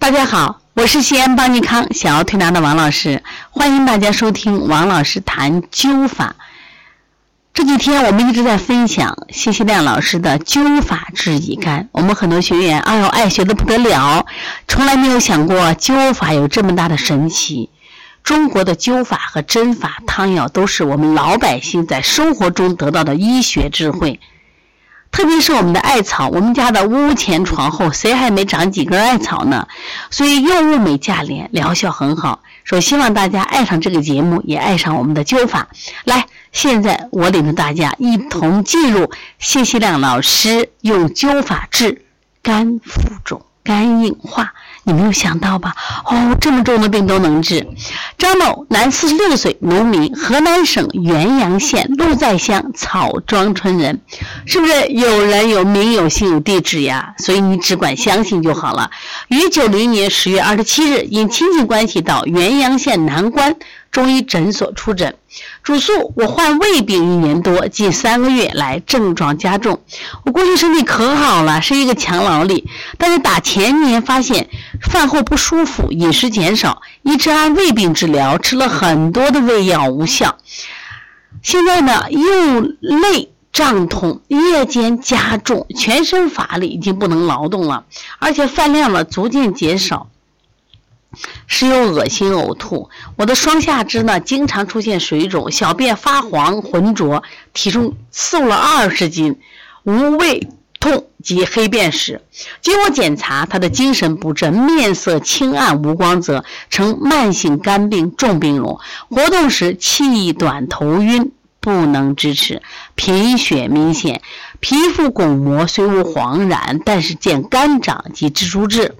大家好，我是西安邦尼康小儿推拿的王老师，欢迎大家收听王老师谈灸法。这几天我们一直在分享谢希亮老师的灸法治乙肝，我们很多学员爱学的不得了，从来没有想过灸法有这么大的神奇。中国的灸法和针法、汤药都是我们老百姓在生活中得到的医学智慧，特别是我们的艾草，我们家的屋前床后谁还没长几根艾草呢？所以用物美价廉，疗效很好。所希望大家爱上这个节目，也爱上我们的灸法。来，现在我领着大家一同进入谢希亮老师用灸法治肝浮肿、肝硬化。你没有想到吧？这么重的病都能治。张某，男，46岁，农民，河南省原阳县鹿寨乡草庄村人。是不是有人有名有姓有地址呀？所以你只管相信就好了。于90年10月27日，因亲戚关系到原阳县南关中医诊所出诊，主诉我患胃病1年多，近3个月来症状加重。我过去身体可好了，是一个强劳力，但是打前年发现饭后不舒服，饮食减少，一直按胃病治疗，吃了很多的胃药无效。现在呢，又累胀痛，夜间加重，全身乏力，已经不能劳动了，而且饭量呢逐渐减少，时有恶心呕吐。我的双下肢呢经常出现水肿，小便发黄浑浊，体重瘦了20斤，无胃痛及黑便史。经过检查，他的精神不振，面色青暗无光泽，呈慢性肝病重病容，活动时气短头晕，不能支持，贫血明显，皮肤巩膜虽无黄染，但是见肝掌及蜘蛛痣。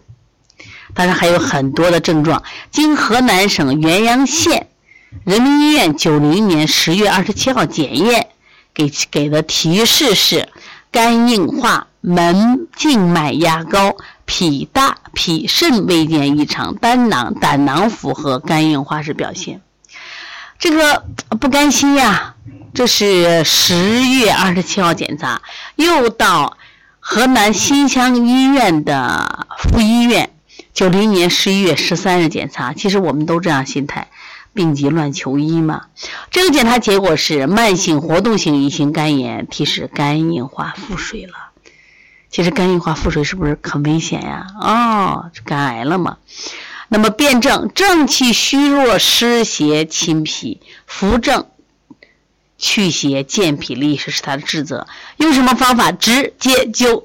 当然还有很多的症状。经河南省原阳县人民医院90年10月27号检验，给的提示是肝硬化、门静脉压高、脾大、脾肾微见异常、胆囊符合肝硬化是表现。这个不甘心呀，这是10月27号检查，又到河南新乡医院的副医院90年11月13日检查。其实我们都这样心态，病急乱求医嘛。这个检查结果是慢性活动性乙型肝炎，提示肝硬化腹水了。其实肝硬化腹水是不是很危险呀？肝癌了嘛。那么辩证，正气虚弱，湿邪侵脾，扶正去邪健脾利是他的职责。用什么方法？直接灸。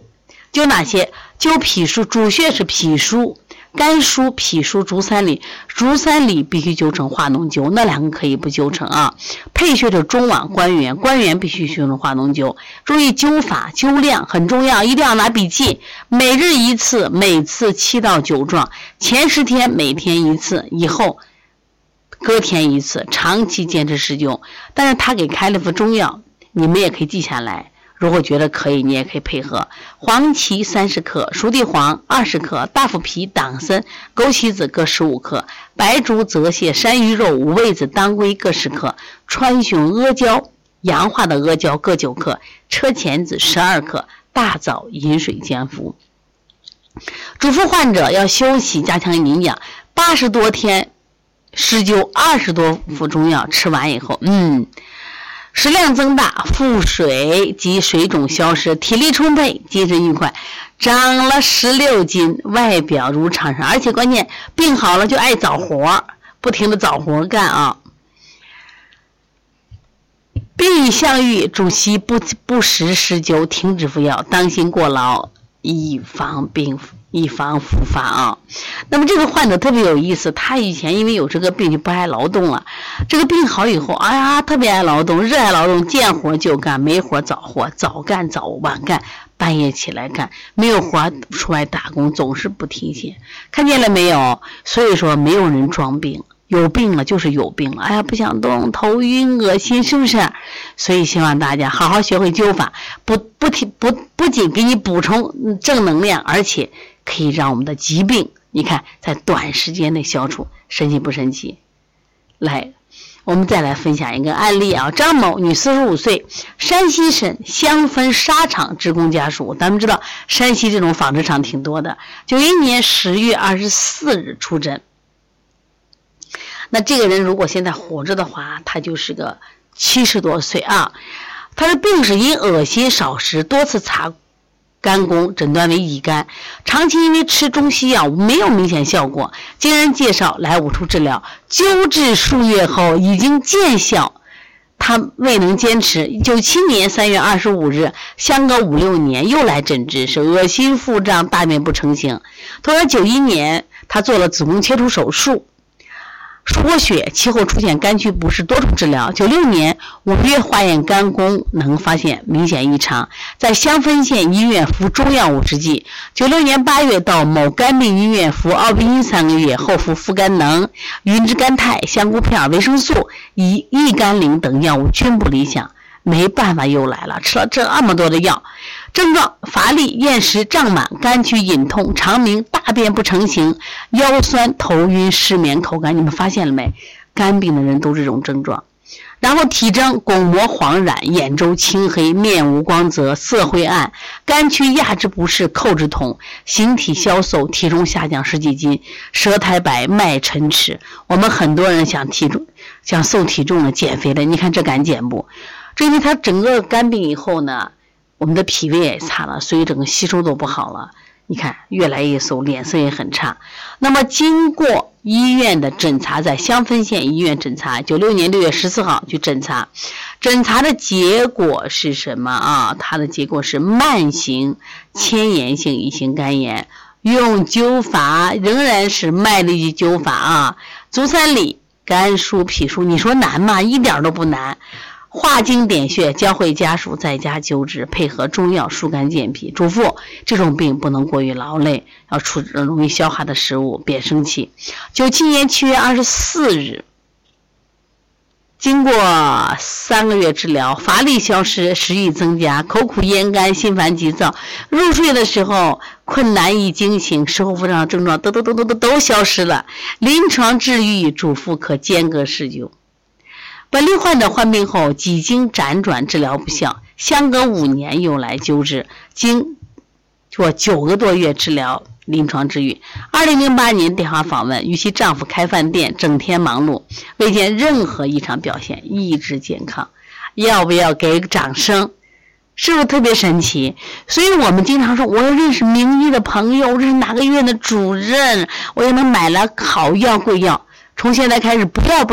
灸哪些？灸脾腧，主穴是脾腧、肝腧、脾腧、足三里必须灸成化脓灸，那2个可以不灸成啊。配穴的中脘、关元必须灸成化脓灸。注意灸法、灸量很重要，一定要拿笔记。每日一次，每次7到9壮，前10天每天一次，以后隔天一次，长期坚持施灸。但是他给开了副中药，你们也可以记下来。如果觉得可以，你也可以配合黄芪30克、熟地黄20克、大腹皮、党参、枸杞子各15克、白术、泽泻、山萸肉、五味子、当归各10克、川芎、阿胶、洋化的阿胶各9克、车前子12克、大枣饮水煎服。嘱咐患者要休息，加强营养，80多天施灸，20多副中药，吃完以后食量增大，腹水及水肿消失，体力充沛，精神愉快，长了16斤，外表如常人，而且关键病好了就爱找活，不停的找活干啊。病已相愈，主席不时施灸，停止服药，当心过劳，以防复发啊。那么这个患者特别有意思，他以前因为有这个病就不爱劳动了，这个病好以后，特别爱劳动，热爱劳动，见活就干，没活找活，早干早晚干，半夜起来干，没有活出来打工，总是不停歇。看见了没有？所以说没有人装病，有病了就是有病了，不想动，头晕恶心，是不是？所以希望大家好好学会灸法，不仅给你补充正能量，而且可以让我们的疾病，你看在短时间内消除，神奇不神奇？来，我们再来分享一个案例啊，张某女45岁，山西省襄汾纱厂职工家属。咱们知道山西这种纺织厂挺多的。91年10月24日出诊。那这个人如果现在活着的话，他就是个70多岁啊。他的病史因恶心少食，多次查肝功诊断为乙肝，长期因为吃中西药没有明显效果，经人介绍来五处治疗，纠治数月后已经见效，他未能坚持。97年3月25日，相隔5-6年又来诊治，是恶心腹胀，大便不成形。同时91年他做了子宫切除手术，输过血，其后出现肝区不适，多处治疗。96年5月化验肝功能发现明显异常，在襄汾县医院服中药50剂。96年8月到某肝病医院服奥必因3个月，后服复肝能、云之甘肽、香菇片、维生素、异甘膦等药物均不理想，没办法又来了，吃了这么多的药。症状乏力、厌食、胀满、肝区隐痛、肠鸣、大便不成形、腰酸、头晕、失眠、口干。你们发现了没？肝病的人都这种症状。然后体征：巩膜黄染、眼周青黑、面无光泽、色灰暗、肝区压制不适、扣之痛、形体消瘦、体重下降10几斤、舌苔白、脉沉迟。我们很多人想瘦体重的、减肥的，你看这敢减不？这因为他整个肝病以后呢，我们的脾胃也差了，所以整个吸收都不好了。你看越来越瘦，脸色也很差。那么经过医院的诊查，在襄汾县医院诊查，96年6月14号去诊查，诊查的结果是什么啊？它的结果是慢性迁延性乙型肝炎，用灸法仍然是麦粒菊灸法啊，足三里、肝腧、脾腧。你说难吗？一点都不难。化经点穴，教会家属在家灸治，配合中药疏肝健脾。嘱咐这种病不能过于劳累，要处置容易消化的食物，别生气。97年7月24日，经过3个月治疗，乏力消失，食欲增加，口苦咽干，心烦急躁，入睡的时候困难易惊醒，事后腹胀症状都消失了。临床治愈，嘱咐可间隔施灸。本例患者患病后几经辗转治疗不效，相隔5年又来灸治，经过9个多月治疗，临床治愈。2008年电话访问，与其丈夫开饭店，整天忙碌，未见任何异常表现，一直健康。要不要给掌声？是不是特别神奇？所以我们经常说，我要认识名医的朋友，认识哪个医院的主任，我也能买了好药贵药。从现在开始，不要。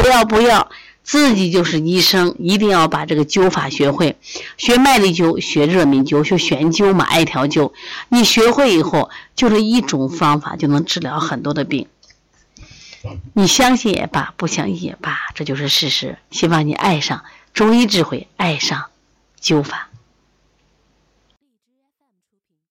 自己就是医生，一定要把这个灸法学会，学麦粒灸，学热敏灸，学悬灸嘛，艾条灸。你学会以后，就这一种方法就能治疗很多的病。你相信也罢，不相信也罢，这就是事实。希望你爱上中医智慧，爱上灸法。